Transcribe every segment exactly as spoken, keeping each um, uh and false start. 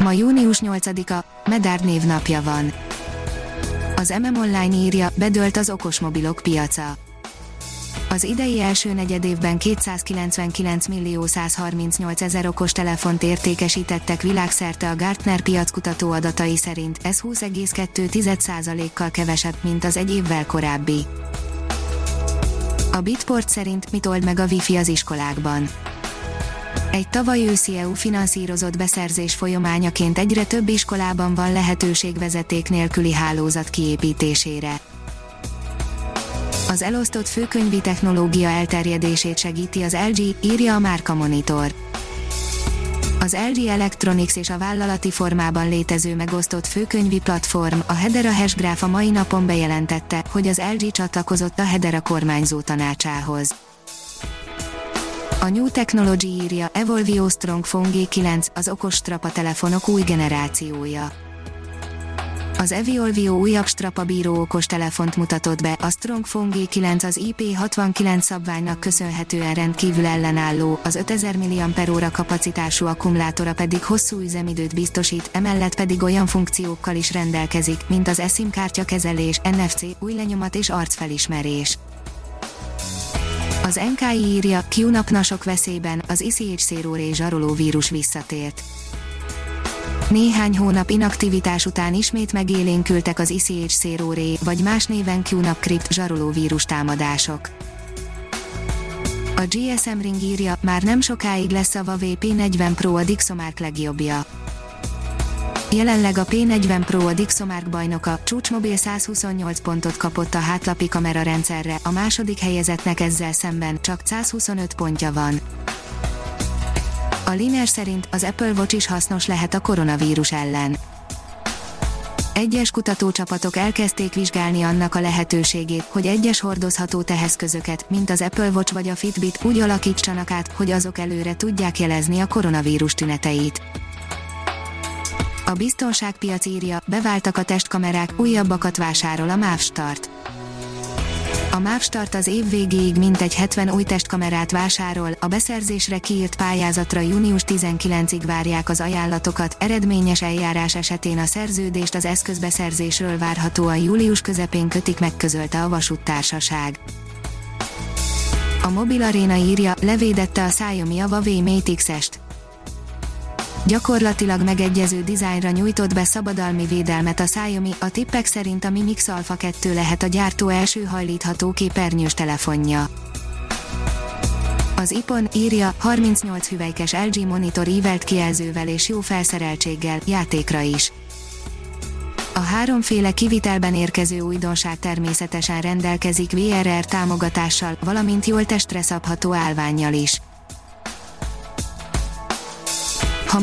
Ma június nyolcadika, Medárd névnapja van. Az em em Online írja, bedőlt az okosmobilok piaca. Az idei első negyedévben kétszázkilencvenkilenc millió százharmincnyolcezer okostelefont értékesítettek világszerte a Gartner piackutató adatai szerint, ez húsz egész kettő tized százalékkal kevesebb, mint az egy évvel korábbi. A Bitport szerint mit old meg a Wi-Fi az iskolákban. Egy tavaly őszi é u finanszírozott beszerzés folyamányaként egyre több iskolában van lehetőség vezeték nélküli hálózat kiépítésére. Az elosztott főkönyvi technológia elterjedését segíti az el gé, írja a Márka Monitor. Az el gé Electronics és a vállalati formában létező megosztott főkönyvi platform, a Hedera Hashgraph a mai napon bejelentette, hogy az el gé csatlakozott a Hedera kormányzó tanácsához. A New Technology írja, Evolvio Strong Phone gé kilenc, az okos strapa telefonok új generációja. Az Evolvio újabb strapa bíró okos telefont mutatott be, a Strong Phone gé kilenc az I P hatvankilenc szabványnak köszönhetően rendkívül ellenálló, az ötezer milliamper óra kapacitású akkumulátora pedig hosszú üzemidőt biztosít, emellett pedig olyan funkciókkal is rendelkezik, mint az eSIM kártya kezelés, en ef cé, új lenyomat és arcfelismerés. Az en ká i írja, QNAP nasok veszélyben, az eCh0raix zsaroló vírus visszatért. Néhány hónap inaktivitás után ismét megélénkültek az eCh0raix, vagy más néven QNAPCrypt zsaroló vírus támadások. A GSMaring írja, már nem sokáig lesz a Huawei P negyven Pro a DxOMark legjobbja. Jelenleg a P negyven Pro a DxOMark bajnoka, csúcsmobil százhuszonnyolc pontot kapott a hátlapi kamera rendszerre, a második helyezettnek ezzel szemben csak százhuszonöt pontja van. A Liner szerint az Apple Watch is hasznos lehet a koronavírus ellen. Egyes kutatócsapatok elkezdték vizsgálni annak a lehetőségét, hogy egyes hordozható teheszközöket, mint az Apple Watch vagy a Fitbit úgy alakítsanak át, hogy azok előre tudják jelezni a koronavírus tüneteit. A biztonságpiac írja, beváltak a testkamerák, újabbakat vásárol a MÁV Start. A MÁV Start az év végéig mintegy hetven új testkamerát vásárol, a beszerzésre kiírt pályázatra június tizenkilencedikéig várják az ajánlatokat, eredményes eljárás esetén a szerződést az eszközbeszerzésről várhatóan július közepén kötik meg, közölte a vasúttársaság. A Mobil Arena írja, levédette a Xiaomi a Huawei Mate X-est. Gyakorlatilag megegyező dizájnra nyújtott be szabadalmi védelmet a Xiaomi, a tippek szerint a Mi Mix Alpha kettő lehet a gyártó első hajlítható képernyős telefonja. Az IPON írja, harmincnyolc hüvelykes el gé monitor ívelt kijelzővel és jó felszereltséggel, játékra is. A háromféle kivitelben érkező újdonság természetesen rendelkezik vé er er támogatással, valamint jól testre szabható állvánnyal is. Ha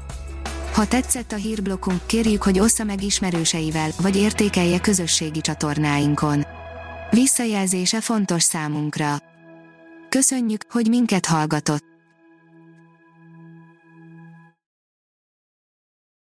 Ha tetszett a hírblokkunk, kérjük, hogy ossza meg ismerőseivel, vagy értékelje közösségi csatornáinkon. Visszajelzése fontos számunkra. Köszönjük, hogy minket hallgatott!